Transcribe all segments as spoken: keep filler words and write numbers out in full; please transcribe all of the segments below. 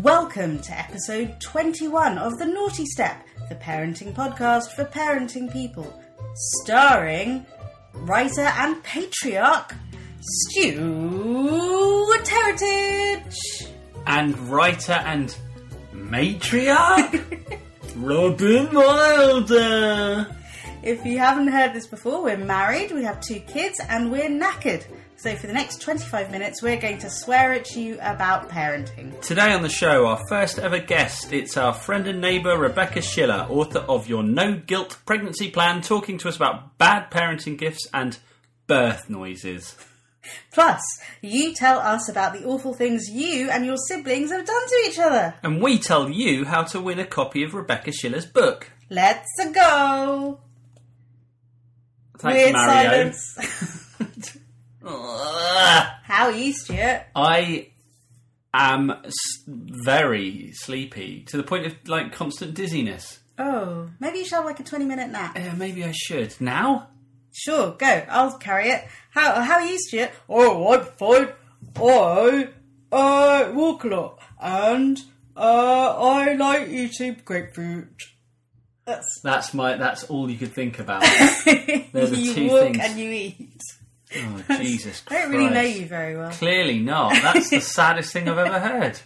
Welcome to episode twenty-one of The Naughty Step, the parenting podcast for parenting people, starring writer and patriarch Stuart Heritage. And writer and matriarch Robin Wilder. If you haven't heard this before, we're married, we have two kids, and we're knackered. So for the next twenty-five minutes, we're going to swear at you about parenting. Today on the show, our first ever guest, it's our friend and neighbour Rebecca Schiller, author of Your No-Guilt Pregnancy Plan, talking to us about bad parenting gifts and birth noises. Plus, you tell us about the awful things you and your siblings have done to each other. And we tell you how to win a copy of Rebecca Schiller's book. Let's go! Thanks, Weird Mario. Silence. How are you, Stuart? I am s- very sleepy, to the point of, like, constant dizziness. Oh, maybe you should have, like, a twenty-minute nap. Uh, maybe I should. Now? Sure, go. I'll carry it. How How are you, Stuart? Oh, I'm fine. I uh, walk a lot, and uh, I like eating grapefruit. That's that's my. That's all you could think about. They're the you two walk things. And you eat. Oh, Jesus Christ. I don't really know you very well. Clearly not. That's the saddest thing I've ever heard.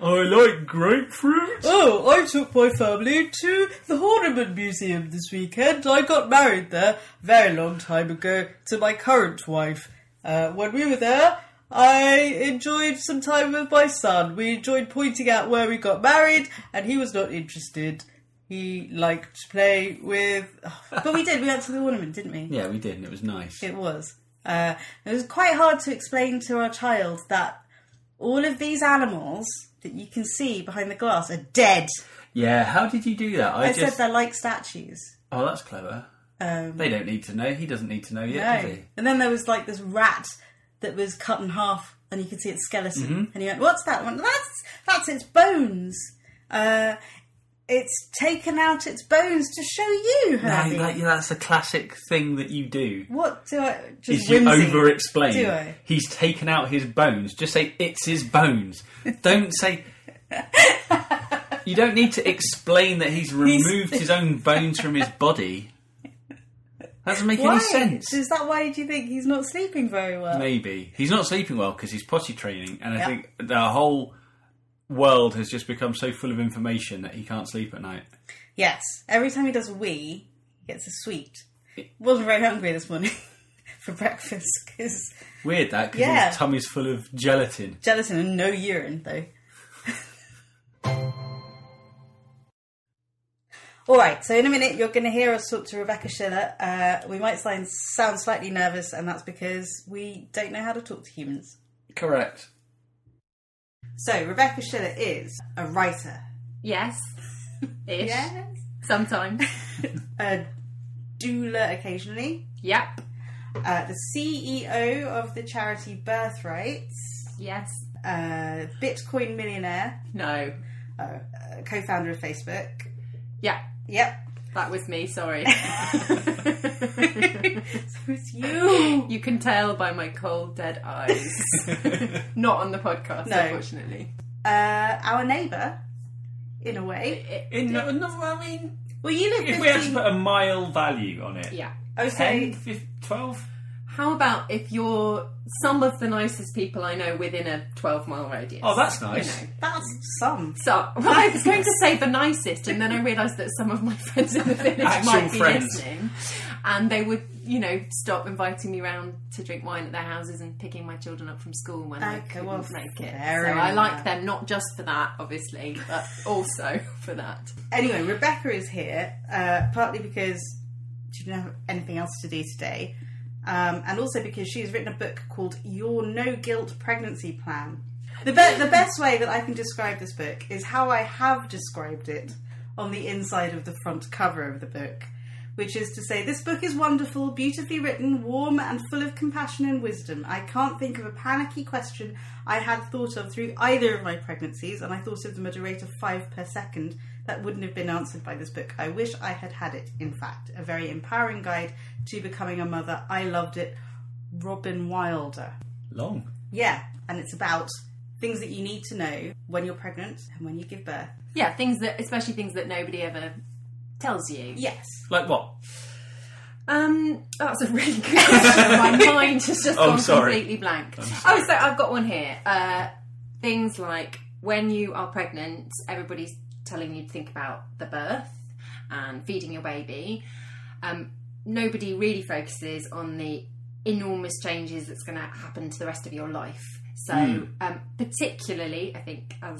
I like grapefruit. Oh, I took my family to the Horniman Museum this weekend. I got married there a very long time ago to my current wife. Uh, when we were there, I enjoyed some time with my son. We enjoyed pointing out where we got married, and he was not interested. He liked to play with... Oh, but we did, we went to the ornament, didn't we? Yeah, we did, and it was nice. It was. Uh, it was quite hard to explain to our child that all of these animals that you can see behind the glass are dead. Yeah, how did you do that? I, I just... said they're like statues. Oh, that's clever. Um, they don't need to know. He doesn't need to know yet, no. Does he? And then there was like this rat that was cut in half, and you could see its skeleton. Mm-hmm. And he went, what's that one? That's, that's its bones. Uh... It's taken out its bones to show you, Herbie. No, that, that's a classic thing that you do. What do I... Just is you over-explain. Do I? He's taken out his bones. Just say, it's his bones. Don't say... You don't need to explain that he's removed he's... his own bones from his body. That doesn't make why? any sense. Is that why do you think he's not sleeping very well? Maybe. He's not sleeping well because he's potty training. And yep. I think the whole... world has just become so full of information that he can't sleep at night. Yes. Every time he does a wee, he gets a sweet. Wasn't very hungry this morning for breakfast. Cause, Weird that, because yeah. his tummy's full of gelatin. Gelatin and no urine, though. All right, so in a minute you're going to hear us talk to Rebecca Schiller. Uh, we might sound, sound slightly nervous, and that's because we don't know how to talk to humans. Correct. So, Rebecca Schiller is a writer. Yes. Ish. Yes. Sometimes. A doula occasionally. Yep. Uh, the C E O of the charity Birthrights. Yes. Uh, Bitcoin millionaire. No. Uh, uh, co-founder of Facebook. Yep. Yep. That was me, sorry. So it's you. You can tell by my cold, dead eyes. Not on the podcast, no. Unfortunately. Uh, our neighbour, in a way. It, it, in no, no, I mean... Well, you live if fifteen... we had to put a mile value on it. Yeah. Okay. ten, fifteen, twelve? How about if you're some of the nicest people I know within a twelve-mile radius? Oh, that's nice. You know. That's some. So, well, I was going to say the nicest, and then I realised that some of my friends in the village might be friends. Listening, and they would you know, stop inviting me round to drink wine at their houses and picking my children up from school when okay, I couldn't well, make it. So I like them, not just for that, obviously, but also for that. Anyway, Rebecca is here, uh, partly because she didn't have anything else to do today, um, and also because she's written a book called Your No-Guilt Pregnancy Plan. The, be- the best way that I can describe this book is how I have described it on the inside of the front cover of the book, which is to say, this book is wonderful, beautifully written, warm and full of compassion and wisdom. I can't think of a panicky question I had thought of through either of my pregnancies, and I thought of them at a rate of five per second that wouldn't have been answered by this book. I wish I had had it, in fact. A very empowering guide to becoming a mother. I loved it. Robin Wilder. Long. Yeah, and it's about things that you need to know when you're pregnant and when you give birth. Yeah, things that, especially things that nobody ever tells you. Yes. Like what? Um, that's a really good question. My mind has just oh, gone sorry. completely blank. Oh, so I've got one here. Uh, things like when you are pregnant, everybody's telling you to think about the birth and feeding your baby. Um, nobody really focuses on the enormous changes that's going to happen to the rest of your life. So, mm. um, particularly, I think, as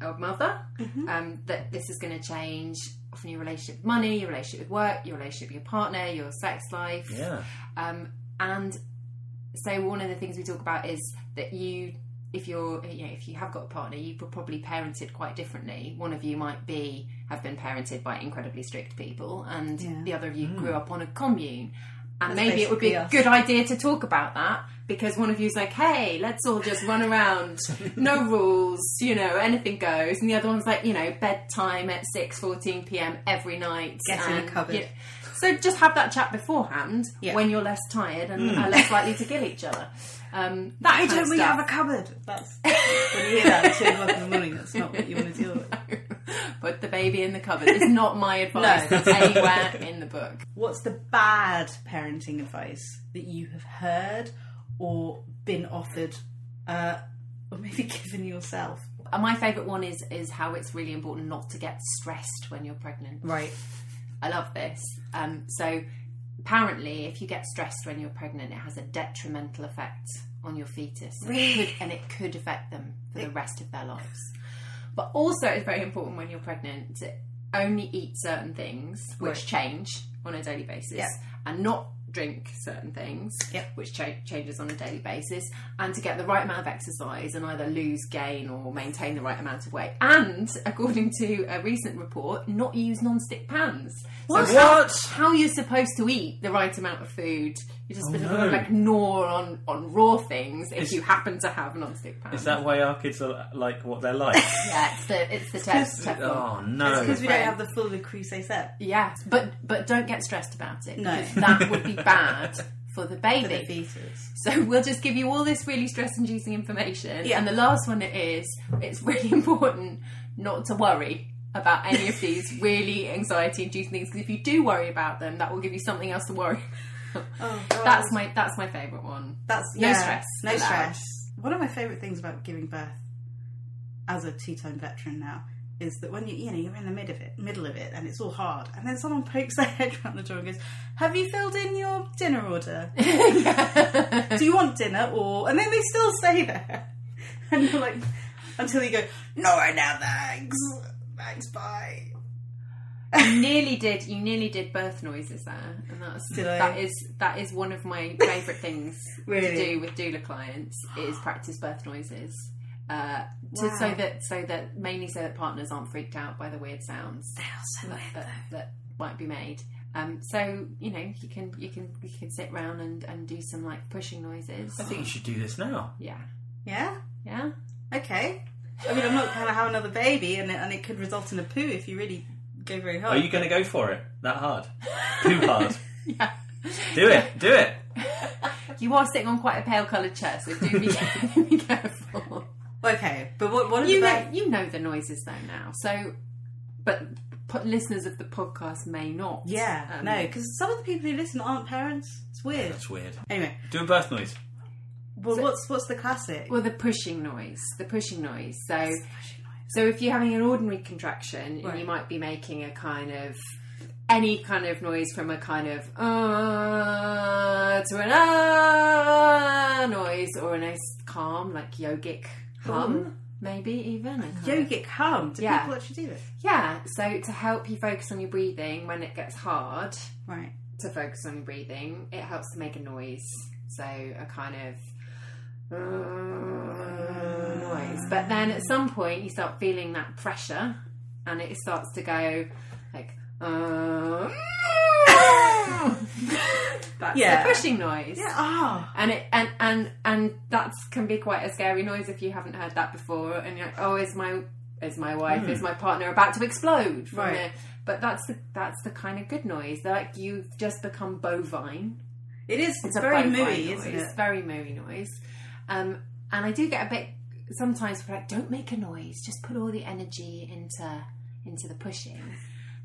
a mother, mm-hmm. um, that this is going to change often your relationship with money, your relationship with work, your relationship with your partner, your sex life. Yeah. Um, and so one of the things we talk about is that you, if you're, you know, if you have got a partner, you were probably parented quite differently. One of you might be, have been parented by incredibly strict people, and yeah. the other of you mm. grew up on a commune. And That's maybe it would be us. a good idea to talk about that, because one of you's like, hey, let's all just run around, no rules, you know, anything goes. And the other one's like, you know, bedtime at six fourteen p.m. every night. Get and, in a cupboard. You know, so just have that chat beforehand yeah. when you're less tired and mm. are less likely to kill each other. Um, Why don't we have a cupboard? That's when you hear that at two o'clock in the morning, that's not what you want to deal with. No. Put the baby in the cupboard. It's not my advice. No. It's anywhere in the book. What's the bad parenting advice that you have heard or been offered uh, or maybe given yourself? My favourite one is is how it's really important not to get stressed when you're pregnant. Right. I love this. Um, so apparently if you get stressed when you're pregnant, it has a detrimental effect on your fetus. And really? It could, and it could affect them for it, the rest of their lives. But also it's very important when you're pregnant to only eat certain things, which right. change on a daily basis, yep. and not drink certain things, yep. which ch- changes on a daily basis, and to get the right amount of exercise and either lose, gain or maintain the right amount of weight. And, according to a recent report, not use non-stick pans. What? So what? How, how you're supposed to eat the right amount of food, you're just oh, no. like gnaw on, on raw things if is, you happen to have non-stick pans. Is that why our kids are like what they're like? yeah, it's the it's the test. Oh no! It's because we don't have the full Lucrece set. Yeah, but but don't get stressed about it. No, because that would be bad for the baby. For the fetus. So we'll just give you all this really stress-inducing information. Yeah. And the last one is it's really important not to worry about any of these really anxiety-inducing things, because if you do worry about them, that will give you something else to worry. Oh, that's my that's my favourite one. That's no yeah, stress. No allowed. stress. One of my favourite things about giving birth, as a two-time veteran now, is that when you you know you're in the mid of it, middle of it, and it's all hard, and then someone pokes their head round the door and goes, "Have you filled in your dinner order? yeah. Do you want dinner or?" And then they still stay there, and you're like, until you go, "No, right now, thanks, thanks, bye." You nearly did. You nearly did birth noises there, and that's that is that is one of my favourite things really? to do with doula clients is practice birth noises, uh, to, wow. so that so that mainly so that partners aren't freaked out by the weird sounds they are so that, weird, that, that might be made. Um, so you know you can you can you can sit round and, and do some like pushing noises. I think you should do this now. Yeah. Yeah. Yeah. Okay. I mean, I'm not going to have another baby, and and it could result in a poo if you really. Go very hard. Are you going to go for it that hard? Too hard. yeah. Do it. Do it. You are sitting on quite a pale coloured chair, so do be, be careful. Okay, but what? What are you the know? Ba- you know the noises though now. So, but po- listeners of the podcast may not. Yeah. Um, no, because some of the people who listen aren't parents. It's weird. That's weird. Anyway, do a birth noise. Well, so, what's what's the classic? Well, the pushing noise. The pushing noise. So. So if you're having an ordinary contraction, right. and you might be making a kind of any kind of noise from a kind of uh to an ah uh, noise, or a nice calm like yogic hum. Ooh. Maybe even a yogic hum. Do yeah. people actually do this? Yeah. So to help you focus on your breathing when it gets hard, right? To focus on your breathing, it helps to make a noise. So a kind of uh, noise. But then at some point you start feeling that pressure, and it starts to go like. Uh, that's yeah. a pushing noise. Yeah. Oh. And it and and and that can be quite a scary noise if you haven't heard that before. And you're like, oh, is my is my wife, mm. is my partner about to explode? From right. The, but that's the that's the kind of good noise. They're like you've just become bovine. It is. It's, it's a very mooey, isn't it? It's very mooey noise. Um, and I do get a bit sometimes. We're like, don't make a noise. Just put all the energy into into the pushing.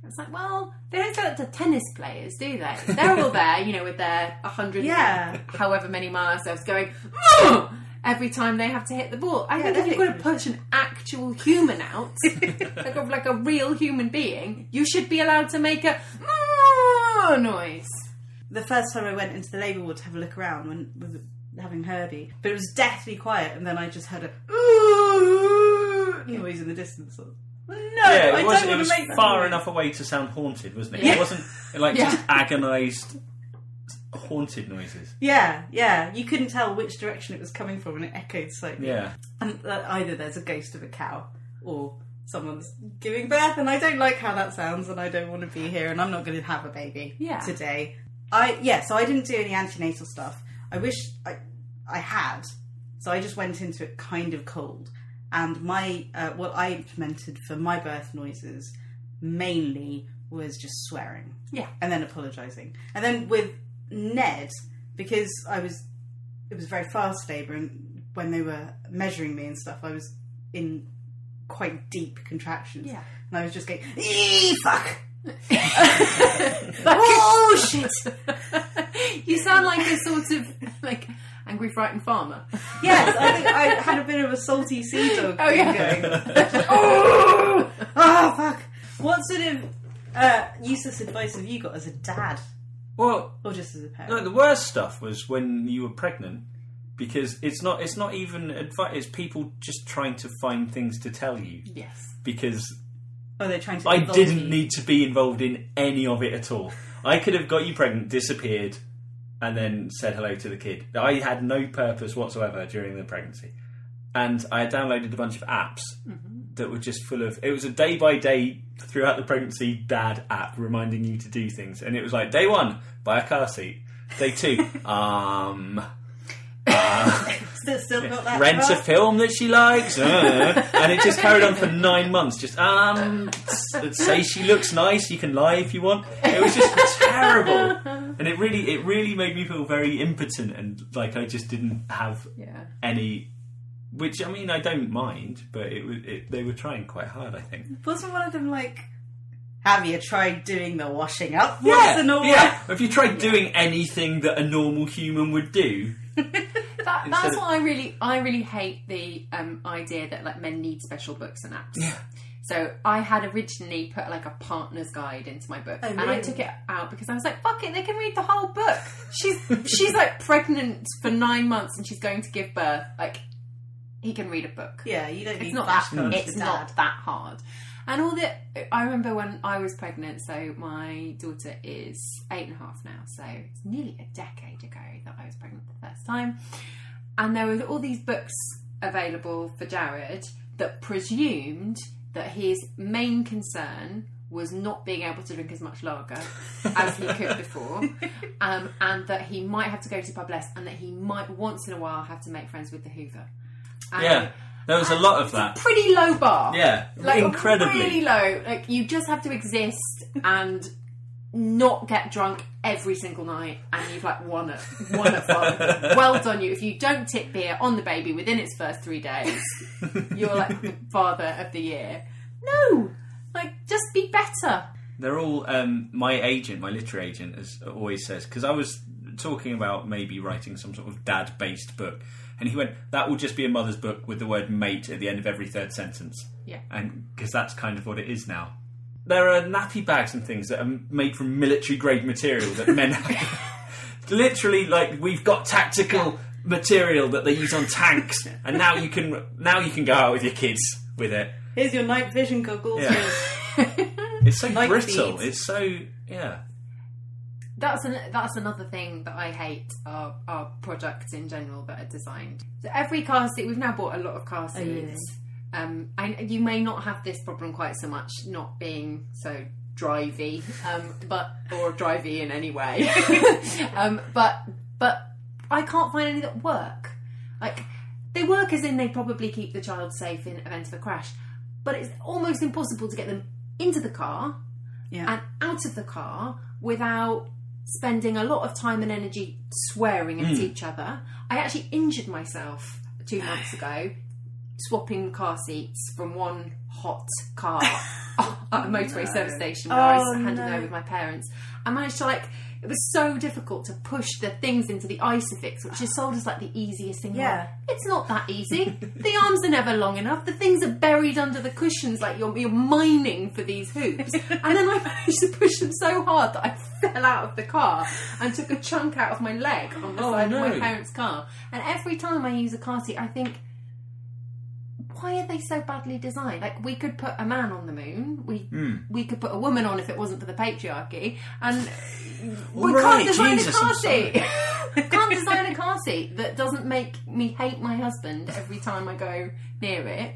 It's like, well, they don't say that to tennis players, do they? They're all there, you know, with their one hundred, yeah. however many miles they're going, oh! every time they have to hit the ball. I yeah, think if you're going to push an actual human out, like, a, like a real human being, you should be allowed to make a oh! noise. The first time I went into the labour ward to have a look around when we were having Herbie, but it was deathly quiet, and then I just heard a oh! noise in the distance. No, yeah, it I was, don't it want was to make far enough away to sound haunted, wasn't it? Yeah. It wasn't like yeah. just agonised, haunted noises. Yeah, yeah. You couldn't tell which direction it was coming from, and it echoed slightly. Yeah. And uh, either there's a ghost of a cow, or someone's giving birth, and I don't like how that sounds, and I don't want to be here, and I'm not going to have a baby yeah. today. I yeah. So I didn't do any antenatal stuff. I wish I I had. So I just went into it kind of cold. And my uh, what I implemented for my birth noises mainly was just swearing, yeah, and then apologising, and then with Ned because I was it was very fast labour, and when they were measuring me and stuff, I was in quite deep contractions, yeah, and I was just going ee fuck, oh shit, you sound like a sort of like. Angry, frightened farmer. Yes, I think I had a bit of a salty sea dog oh, thing yeah. going. oh, oh, fuck. What sort of uh, useless advice have you got as a dad? Well, or just as a parent? No, the worst stuff was when you were pregnant, because it's not it's not even advice. It's people just trying to find things to tell you. Yes. Because oh, they're trying to I didn't you. need to be involved in any of it at all. I could have got you pregnant, disappeared... and then said hello to the kid. I had no purpose whatsoever during the pregnancy. And I downloaded a bunch of apps mm-hmm. that were just full of... It was a day-by-day, throughout the pregnancy, dad app reminding you to do things. And it was like, day one, buy a car seat. Day two, um... Uh, still, still got that rent a film that she likes. Uh, and it just carried on for nine months. Just, um... say she looks nice, you can lie if you want. It was just terrible. And it really, it really made me feel very impotent, and like I just didn't have yeah. any. Which I mean, I don't mind, but it was it, they were trying quite hard. I think wasn't one of them like, "Have you tried doing the washing up? Yeah, What's the normal? Yeah. Have you tried yeah. doing anything that a normal human would do?" That, that's of... what I really, I really hate the um, idea that like men need special books and apps. Yeah. So I had originally put like a partner's guide into my book, oh, really? And I took it out because I was like, "Fuck it, they can read the whole book." She's she's like pregnant for nine months and she's going to give birth. Like he can read a book. Yeah, you don't. It's need not that. Hard it's not that hard. And all that I remember when I was pregnant. So my daughter is eight and a half now. So it's nearly a decade ago that I was pregnant for the first time, and there were all these books available for Jared that presumed. That his main concern was not being able to drink as much lager as he could before, um, and that he might have to go to Publess, and that he might once in a while have to make friends with the Hoover. And, yeah, there was a lot of that. Pretty low bar. Yeah, like, incredibly. Really low. Like you just have to exist and not get drunk every single night, and you've like won it. Won it. Well done you. If you don't tip beer on the baby within its first three days, you're like the father of the year. No, like just be better. They're all um, my agent, my literary agent, as always says, because I was talking about maybe writing some sort of dad-based book, and he went, "That will just be a mother's book with the word mate at the end of every third sentence." Yeah, and because that's kind of what it is now. there are nappy bags and things that are made from military-grade material that men have. Literally, like, we've got tactical material that they use on tanks, and now you can now you can go out with your kids with it. Here's your night vision goggles. Yeah. It's so night brittle. Beads. It's so, yeah. That's an, that's another thing that I hate are, are products in general that are designed. So every car seat, we've now bought a lot of car seats. Oh, yeah. um, and you may not have this problem quite so much, not being so drivey, um, but or drivey in any way. um, but but I can't find any that work. Like, they work as in they probably keep the child safe in event of a crash, but it's almost impossible to get them into the car yeah. and out of the car without spending a lot of time and energy swearing at mm. each other. I actually injured myself two months ago swapping car seats from one hot car at a motorway no. service station where oh, I was handing no. over with my parents. I managed to, like, it was so difficult to push the things into the ISOFIX, which is sold as, like, the easiest thing. Yeah. Like, it's not that easy. The arms are never long enough. The things are buried under the cushions, like you're, you're mining for these hoops. And then I managed to push them so hard that I fell out of the car and took a chunk out of my leg on the oh, side no. of my parents' car. And every time I use a car seat, I think, why are they so badly designed? Like, we could put a man on the moon. We mm. we could put a woman on if it wasn't for the patriarchy. And we right, can't design Jesus, a car seat. Can't design a car seat that doesn't make me hate my husband every time I go near it.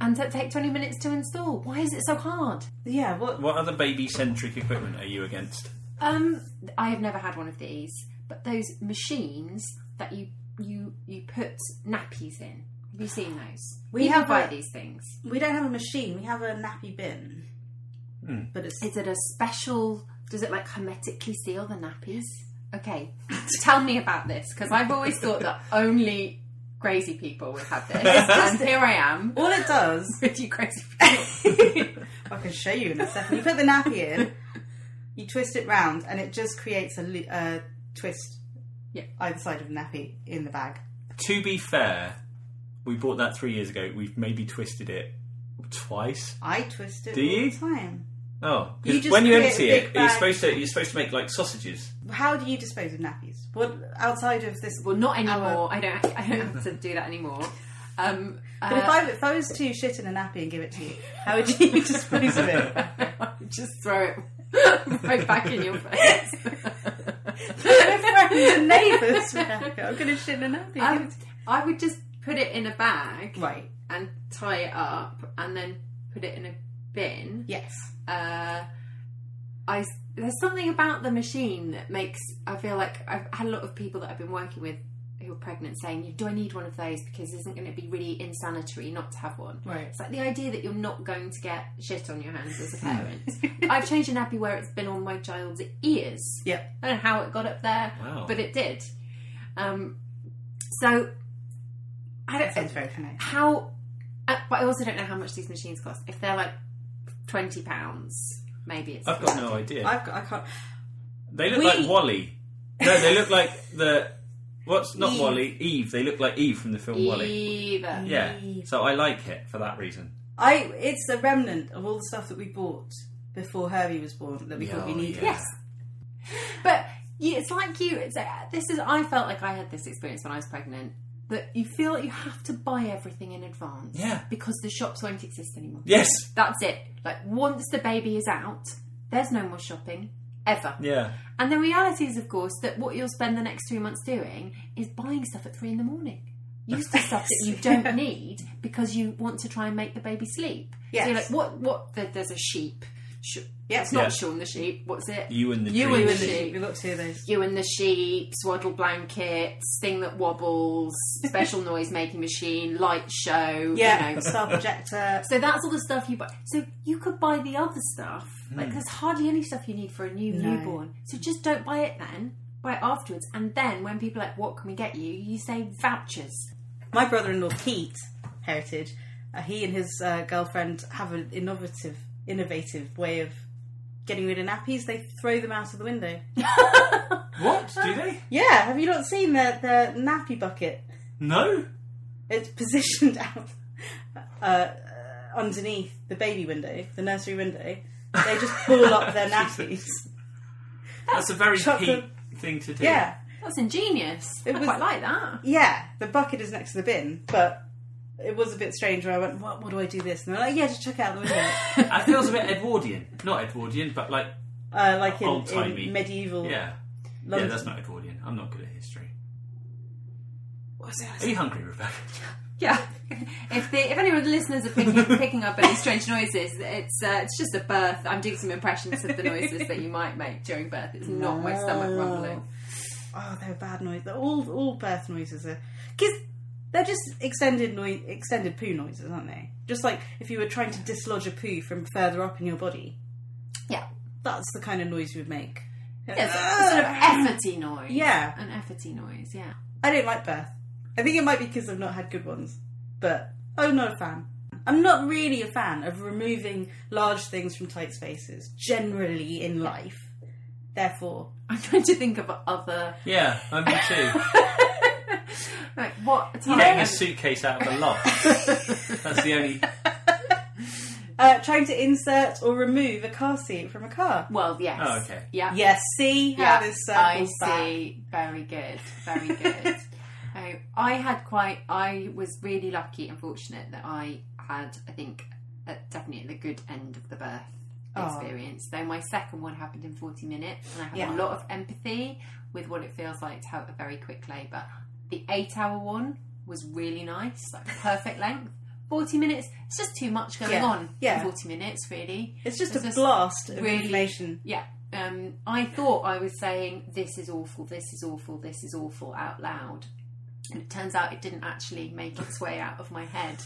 And that take twenty minutes to install. Why is it so hard? Yeah. What what other baby-centric equipment are you against? Um, I have never had one of these, but those machines that you you you put nappies in. Have you seen those? We have buy a, these things. We don't have a machine. We have a nappy bin. Mm. But it's is it a special? Does it, like, hermetically seal the nappies? Okay, tell me about this, because I've always thought that only crazy people would have this. And here I am. All it does with you crazy people. I can show you in a second. You put the nappy in, you twist it round, and it just creates a uh, twist. Yeah. Either side of the nappy in the bag. To be fair. We bought that three years ago. We've maybe twisted it twice. I twist it Do all you? the time. Oh, because when you empty it, you're supposed to you're supposed to make, like, sausages. How do you dispose of nappies? What outside of this? Well, not anymore. Our... I don't. I don't have to do that anymore. Um, but uh, if I if I was to shit in a nappy and give it to you, how would you dispose of it? I would just throw it right back in your face. My friends and neighbours, Rebecca. I'm going to shit in a nappy. Um, I would just. Put it in a bag, right, and tie it up, and then put it in a bin. Yes. Uh, I there's something about the machine that makes I feel like I've had a lot of people that I've been working with who are pregnant saying, "Do I need one of those? Because isn't going to be really insanitary not to have one." Right. It's like the idea that you're not going to get shit on your hands as a parent. I've changed a nappy where it's been on my child's ears. Yeah. I don't know how it got up there, wow. but it did. Um. So. I don't sounds very funny. How, uh, but I also don't know how much these machines cost. If they're like twenty pounds, maybe it's. I've got no idea. I've got. I can't. They look we... like Wall-E. No, they look like the. What's not Eve. Wall-E? Eve. They look like Eve from the film Eve. Wall-E. Yeah. Eve. So I like it for that reason. I. It's a remnant of all the stuff that we bought before Herbie was born that we oh, thought we needed. Yeah. Yes. But yeah, it's like you. It's uh, this is. I felt like I had this experience when I was pregnant. That you feel like you have to buy everything in advance. Yeah. Because the shops won't exist anymore. Yes. That's it. Like, once the baby is out, there's no more shopping, ever. Yeah. And the reality is, of course, that what you'll spend the next three months doing is buying stuff at three in the morning. Used to stuff that you don't need because you want to try and make the baby sleep. Yes. So you're like, what, what, the, there's a sheep. Sh- yeah, it's not yeah. Shaun the sheep. What's it? You and the you and the sheep. We've got two of those. You and the sheep. Swaddle blankets. Thing that wobbles. Special noise making machine. Light show. Yeah. You know. Star projector. So that's all the stuff you buy. So you could buy the other stuff. Mm. Like, there's hardly any stuff you need for a new no. newborn. So just don't buy it then. Buy it afterwards. And then when people are like, "What can we get you?" you say vouchers. My brother-in-law Pete Heritage. Uh, he and his uh, girlfriend have an innovative. innovative way of getting rid of nappies. They throw them out of the window. What? Do they? Yeah. Have you not seen the, the nappy bucket? No. It's positioned out uh, underneath the baby window, the nursery window, They just pull up their nappies. That's, That's a very Pete thing to do. Yeah. That's ingenious. It I was, quite like that. Yeah. The bucket is next to the bin, but it was a bit strange where I went, what, what do I do this? And they're like, yeah, just chuck it out the window. It feels a bit Edwardian. Not Edwardian, but like uh, like in, in medieval yeah. London. Yeah, that's not Edwardian. I'm not good at history. What was that? Are you hungry, Rebecca? Yeah. If they, if any of the listeners are picking, picking up any strange noises, it's uh, it's just a birth. I'm doing some impressions of the noises that you might make during birth. It's not no. my stomach rumbling. Oh, they're bad noises. All all birth noises are... Because they're just extended noise, extended poo noises, aren't they? Just like if you were trying to dislodge a poo from further up in your body. Yeah. That's the kind of noise you would make. Yeah, it's a sort of efforty noise. Yeah. An efforty noise, yeah. I don't like birth. I think it might be because I've not had good ones. But I'm not a fan. I'm not really a fan of removing large things from tight spaces, generally in life. Therefore, I'm trying to think of other. Yeah, I'm me too. Like what? Getting a suitcase out of a loft. That's the only. Uh, trying to insert or remove a car seat from a car. Well, yes. Oh, okay. Yeah. Yes. See how yeah, this circles back. I see. Back. Very good. Very good. I, I had quite. I was really lucky and fortunate that I had, I think, at definitely at the good end of the birth experience. Oh. Though my second one happened in forty minutes, and I have yeah. a lot of empathy with what it feels like to have a very quick labour. The eight-hour one was really nice, like perfect length. forty minutes. It's just too much going yeah. on. Yeah, in forty minutes really. It's just it's a just blast of really, information. Yeah. Um, I thought I was saying this is awful, this is awful, this is awful out loud. And it turns out it didn't actually make its way out of my head.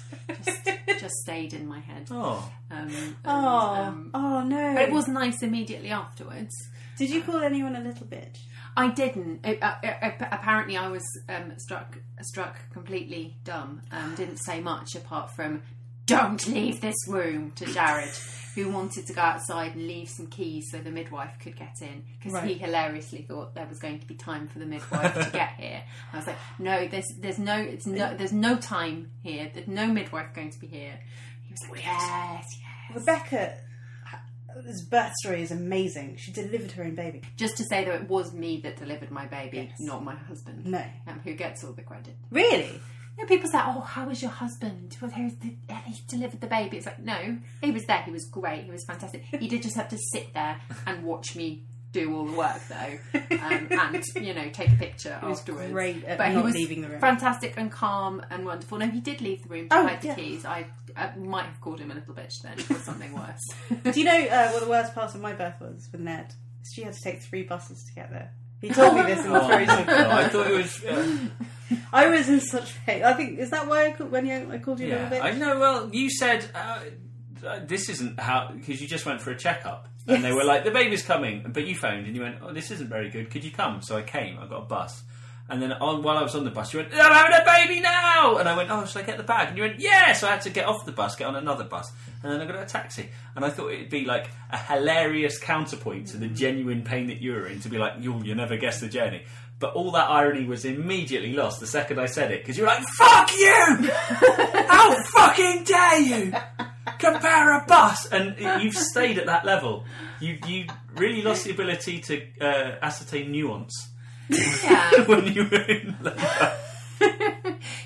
Just, just stayed in my head. Oh. Um, and, oh. Um, oh, no. But it was nice immediately afterwards. Did you call anyone a little bitch? I didn't. It, uh, it, apparently I was um, struck struck completely dumb. Um, didn't say much apart from, don't leave this room, to Jared, who wanted to go outside and leave some keys so the midwife could get in, because right. he hilariously thought there was going to be time for the midwife to get here. I was like, no, there's there's no it's no there's no time here. There's no midwife going to be here. He was like, yes, yes. Rebecca's birth story is amazing. She delivered her own baby. Just to say though, it was me that delivered my baby, yes. not my husband. No, um, who gets all the credit? Really. You know, people say, oh, how was your husband? Well, he, was the, he delivered the baby. It's like, no, he was there. He was great. He was fantastic. He did just have to sit there and watch me do all the work, though, um, and, you know, take a picture he afterwards. Was great at but not he was leaving the room. Fantastic and calm and wonderful. No, he did leave the room to hide oh, yeah. the keys. I, I might have called him a little bitch then, or something worse. Do you know uh, what the worst part of my birth was for Ned? She had to take three buses to get there. He told me this in the frozen. Oh, I thought it was. Um... I was in such pain. I think is that why I called, when you, I called you yeah. a little bit. I know. Well, you said uh, this isn't how because you just went for a checkup and yes. they were like the baby's coming, but you phoned and you went, oh, this isn't very good. Could you come? So I came. I got a bus, and then on, while I was on the bus, you went, I'm having a baby now, and I went, oh, should I get the bag? And you went, yes. Yeah! So I had to get off the bus, get on another bus, and then I got a taxi. And I thought it'd be like a hilarious counterpoint to the genuine pain that you were in, to be like, you'll you never guess the journey. But all that irony was immediately lost the second I said it, because you were like, fuck you! How fucking dare you compare a bus? And you've stayed at that level. You you really lost the ability to uh, ascertain nuance yeah. when you were in labour.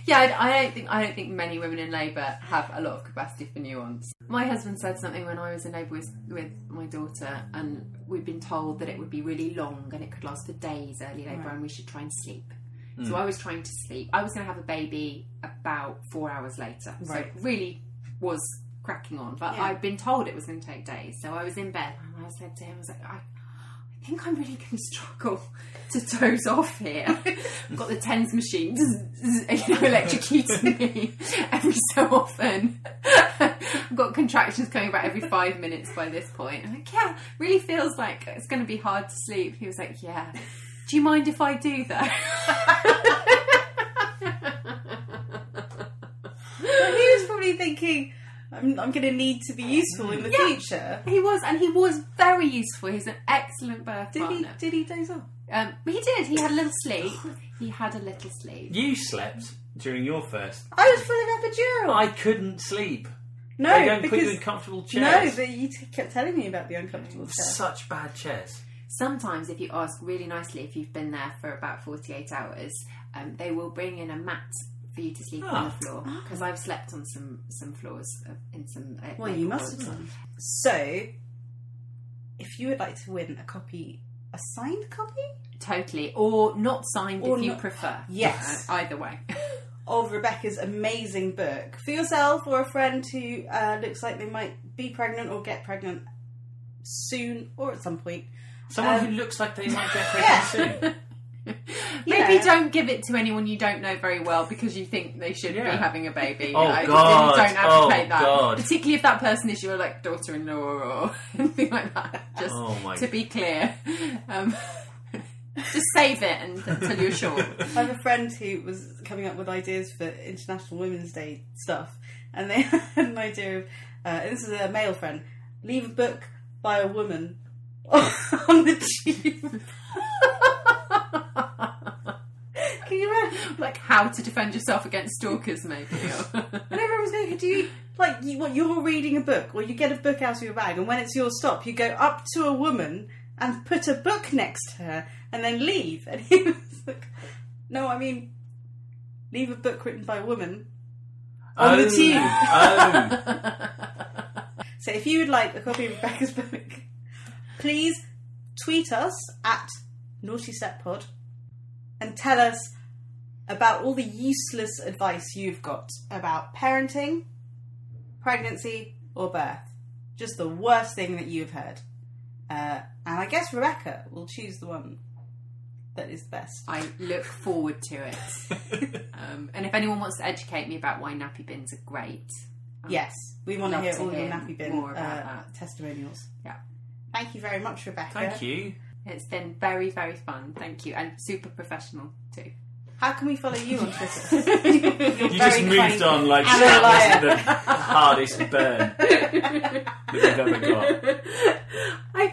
Yeah, I don't think I don't think many women in labour have a lot of capacity for nuance. My husband said something when I was in labour with, with my daughter, and we'd been told that it would be really long and it could last for days early labour, right. and we should try and sleep. Mm. So I was trying to sleep. I was going to have a baby about four hours later, right. so it really was cracking on. But yeah. I'd been told it was going to take days, so I was in bed and I said to him, "I was like, I." I think I'm really going to struggle to doze off here. I've got the TENS machine you know, electrocuting me every so often. I've got contractions coming about every five minutes by this point. I'm like, yeah, really feels like it's going to be hard to sleep. He was like, yeah. Do you mind if I do though? Well, he was probably thinking... I'm, I'm going to need to be useful in the yeah, future. He was, and he was very useful. He's an excellent birth did partner. He, did he doze off? Um, he did. He had a little sleep. He had a little sleep. You slept during your first. I was full of epidural. I couldn't sleep. No, they don't put you in comfortable chairs. No, but you t- kept telling me about the uncomfortable chairs. Such bad chairs. Sometimes, if you ask really nicely if you've been there for about forty-eight hours, um, they will bring in a mat for you to sleep oh. on the floor. Because oh. I've slept on some, some floors uh, in some... Uh, well, you must have done. So, if you would like to win a copy, a signed copy? Totally. Or not signed or if not, you prefer. Yes. Uh, either way. Of Rebecca's amazing book. For yourself or a friend who uh, looks like they might be pregnant or get pregnant soon or at some point. Someone um, who looks like they might get pregnant yeah. soon. Maybe yeah. don't give it to anyone you don't know very well because you think they should yeah. be having a baby. Oh, you know, God. Don't advocate oh, that. God. Particularly if that person is your like daughter-in-law or anything like that. Just oh, my to be clear. Um, just save it and, until you're sure. I have a friend who was coming up with ideas for International Women's Day stuff. And they had an idea of... Uh, this is a male friend. Leave a book by a woman... on the tube. Can you remember? Like how to defend yourself against stalkers, maybe. And everyone was going, do you, like, you, what, you're reading a book, or you get a book out of your bag, and when it's your stop, you go up to a woman and put a book next to her, and then leave. And he was like, no, I mean, leave a book written by a woman on oh, the tube. Oh. So if you would like a copy of Rebecca's book, please tweet us at Naughty Step Pod and tell us about all the useless advice you've got about parenting, pregnancy, or birth. Just the worst thing that you've heard. Uh, and I guess Rebecca will choose the one that is the best. I look forward to it. um, and if anyone wants to educate me about why nappy bins are great, I'm yes, we want to hear all your nappy bin uh, testimonials. Yeah. Thank you very much, Rebecca. Thank you. It's been very, very fun. Thank you. And super professional, too. How can we follow you on Twitter? You just moved on like that was the hardest burn that we've ever got. I,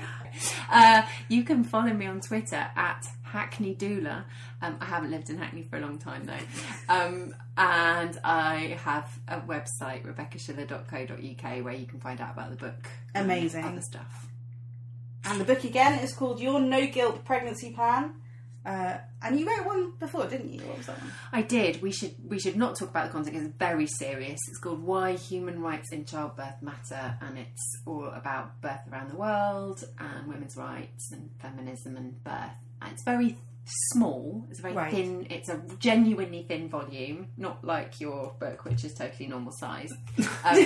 uh, you can follow me on Twitter at Hackney Doula. Um, I haven't lived in Hackney for a long time, though. Um, and I have a website, Rebecca Schiller dot co dot U K, where you can find out about the book. Amazing. And other stuff. And the book again is called Your No-Guilt Pregnancy Plan. Uh, and you wrote one before, didn't you? What was that one? I did. We should we should not talk about the content because it's very serious. It's called Why Human Rights in Childbirth Matter, and it's all about birth around the world and women's rights and feminism and birth. And it's very small. It's a very right. thin. It's a genuinely thin volume, not like your book, which is totally normal size. Um,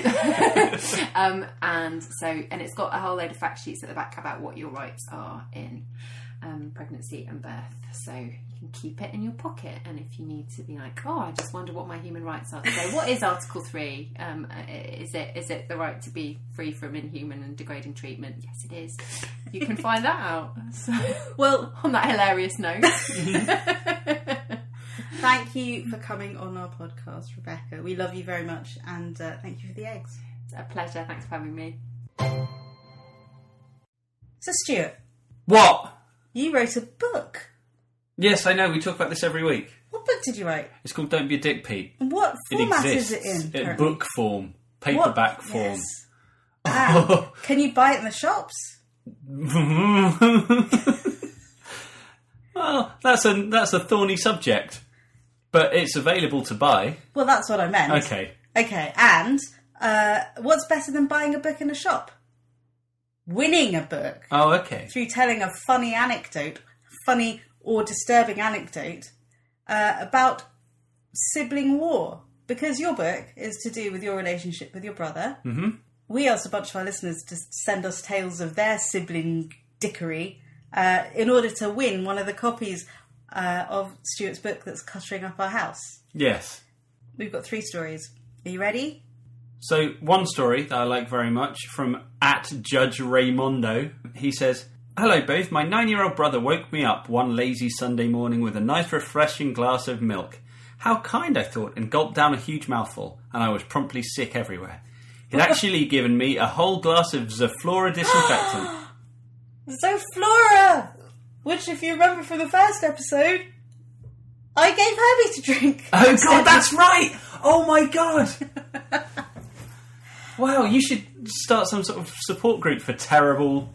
um, and so, and it's got a whole load of fact sheets at the back about what your rights are in um, pregnancy and birth. So you can keep it in your pocket. And if you need to be like, oh, I just wonder what my human rights are today. What is Article Three? Um, is it is it the right to be free from inhuman and degrading treatment? Yes, it is. You can find that out. So, well, on that hilarious note. Thank you for coming on our podcast, Rebecca. We love you very much, and uh, thank you for the eggs. It's a pleasure. Thanks for having me. So, Stuart. What? You wrote a book. Yes, I know. We talk about this every week. What book did you write? It's called Don't Be a Dick, Pete. And what format it is it in? Currently? In book form. Paperback what? Form. Yes. Ah, can you buy it in the shops? Well, that's a that's a thorny subject, but it's available to buy. Well, that's what I meant. Okay. Okay, and uh, what's better than buying a book in a shop? Winning a book. Oh, okay. Through telling a funny anecdote, funny or disturbing anecdote, uh, about sibling war, because your book is to do with your relationship with your brother. Mm-hmm. We asked a bunch of our listeners to send us tales of their sibling dickery uh, in order to win one of the copies uh, of Stuart's book that's cluttering up our house. Yes. We've got three stories. Are you ready? So one story that I like very much from at Judge Raymondo. He says, hello both, my nine-year-old brother woke me up one lazy Sunday morning with a nice refreshing glass of milk. How kind, I thought, and gulped down a huge mouthful, and I was promptly sick everywhere. He'd actually given me a whole glass of Zoflora disinfectant. Zoflora! Which, if you remember from the first episode, I gave Herbie to drink. Oh, God, that's right! Oh, my God! wow, you should start some sort of support group for terrible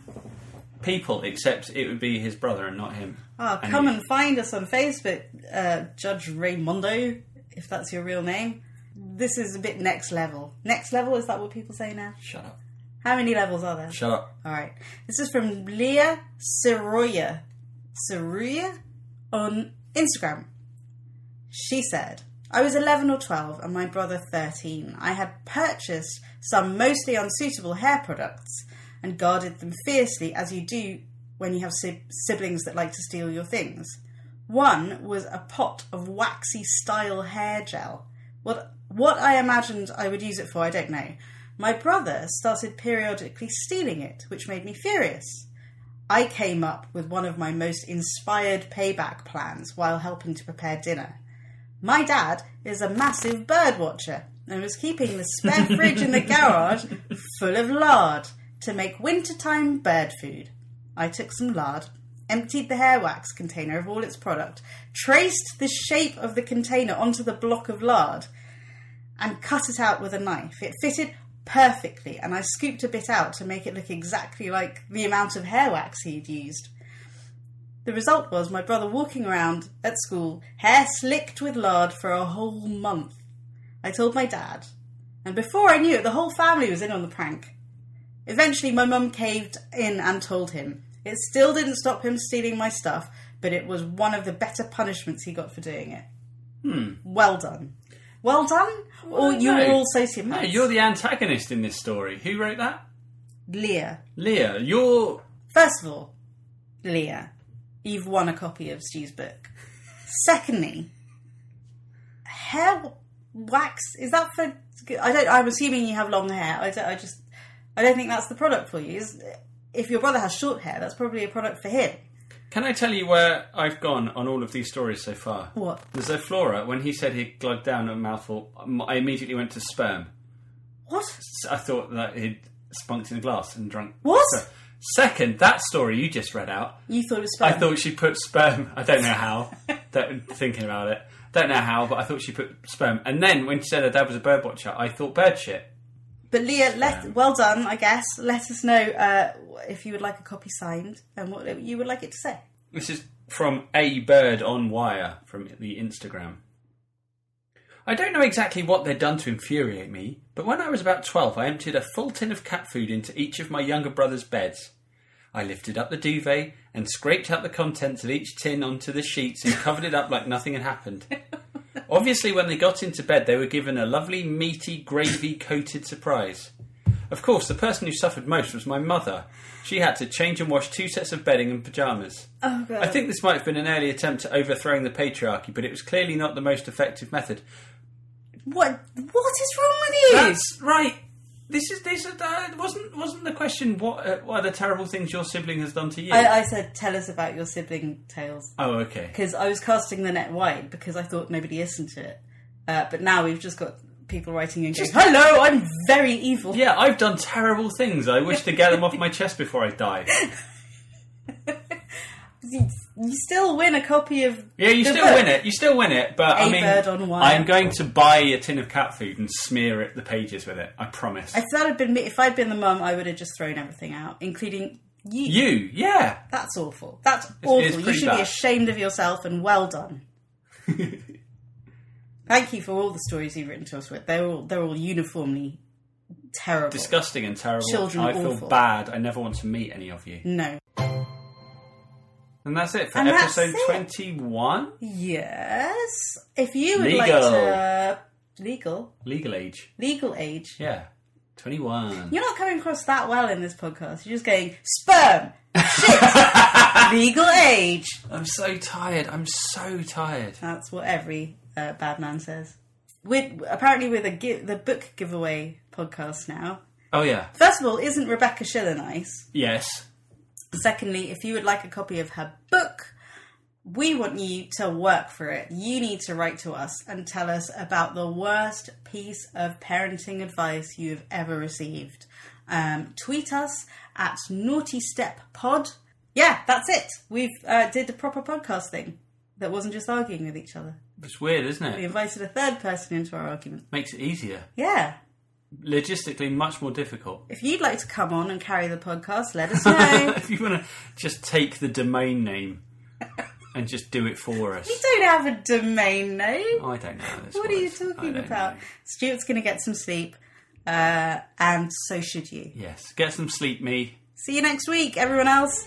people, except it would be his brother and not him. Oh, and come he... and find us on Facebook, uh, Judge Raymondo, if that's your real name. This is a bit next level. Next level, is that what people say now? Shut up. How many levels are there? Shut up. All right. This is from Leah Saroya. Saroya? On Instagram. She said, I was eleven or twelve and my brother thirteen. I had purchased some mostly unsuitable hair products and guarded them fiercely, as you do when you have si- siblings that like to steal your things. One was a pot of waxy style hair gel. What, what I imagined I would use it for, I don't know. My brother started periodically stealing it, which made me furious. I came up with one of my most inspired payback plans while helping to prepare dinner. My dad is a massive bird watcher and was keeping the spare fridge in the garage full of lard to make wintertime bird food. I took some lard, emptied the hair wax container of all its product, traced the shape of the container onto the block of lard, and cut it out with a knife. It fitted perfectly, and I scooped a bit out to make it look exactly like the amount of hair wax he'd used. The result was my brother walking around at school, hair slicked with lard, for a whole month. I told my dad, and before I knew it, the whole family was in on the prank. Eventually, my mum caved in and told him. It still didn't stop him stealing my stuff, but it was one of the better punishments he got for doing it. Hmm. Well done. Well done? Well, or you no. were all sociopaths? No, you're the antagonist in this story. Who wrote that? Leah. Leah, you're... First of all, Leah, you've won a copy of Stu's book. Secondly, hair wax, is that for... I don't, I'm assuming you have long hair. I, don't, I just... I don't think that's the product for you. It's, if your brother has short hair, that's probably a product for him. Can I tell you where I've gone on all of these stories so far? What? The Zoflora, when he said he glugged down a mouthful, I immediately went to sperm. What? I thought that he'd spunked in a glass and drunk. What? So, second, that story you just read out. You thought it was sperm? I thought she put sperm. I don't know how. don't, thinking about it. Don't know how, but I thought she put sperm. And then when she said her dad was a bird watcher, I thought bird shit. But Leah, let, well done, I guess. Let us know uh, if you would like a copy signed and what you would like it to say. This is from A Bird on Wire from the Instagram. I don't know exactly what they'd done to infuriate me, but when I was about twelve, I emptied a full tin of cat food into each of my younger brother's beds. I lifted up the duvet and scraped out the contents of each tin onto the sheets and covered it up like nothing had happened. Obviously, when they got into bed, they were given a lovely, meaty, gravy-coated surprise. Of course, the person who suffered most was my mother. She had to change and wash two sets of bedding and pyjamas. Oh, God. I think this might have been an early attempt at overthrowing the patriarchy, but it was clearly not the most effective method. What? What is wrong with you? That's right. This is this. Uh, wasn't wasn't the question? What, uh, what are the terrible things your sibling has done to you? I, I said, tell us about your sibling tales. Oh, okay. Because I was casting the net wide because I thought nobody listened to it, uh, but now we've just got people writing in. Just going, hello, I'm very evil. Yeah, I've done terrible things. I wish to get them off my chest before I die. You still win a copy of. Yeah, you still book. win it. You still win it, but a I mean, bird on wire. I'm going to buy a tin of cat food and smear it the pages with it. I promise. If that had been me, if I'd been the mum, I would have just thrown everything out, including you. You, yeah. That's awful. That's it's, awful. You should bad. be ashamed of yourself, and well done. Thank you for all the stories you've written to us with. They're all they're all uniformly terrible, disgusting, and terrible. Children, I awful. feel bad. I never want to meet any of you. No. And that's it for and episode twenty-one. Yes. If you would legal. like to... Legal. Legal age. Legal age. Yeah. twenty-one. You're not coming across that well in this podcast. You're just going, sperm. Shit. Legal age. I'm so tired. I'm so tired. That's what every uh, bad man says. We're, apparently we're the, gi- the book giveaway podcast now. Oh, yeah. First of all, isn't Rebecca Schiller nice? Yes. Secondly, if you would like a copy of her book, we want you to work for it. You need to write to us and tell us about the worst piece of parenting advice you have ever received. Um, tweet us at Naughty Step Pod. Yeah, that's it. We've uh, did a proper podcast thing that wasn't just arguing with each other. It's weird, isn't it? We invited a third person into our argument. Makes it easier. Yeah. logistically much more difficult. If you'd like to come on and carry the podcast, let us know. If you want to just take the domain name and just do it for us. You don't have a domain name. I don't know. What are you talking about? Know. Stuart's going to get some sleep, uh, and so should you. Yes, get some sleep, me. See you next week, everyone else.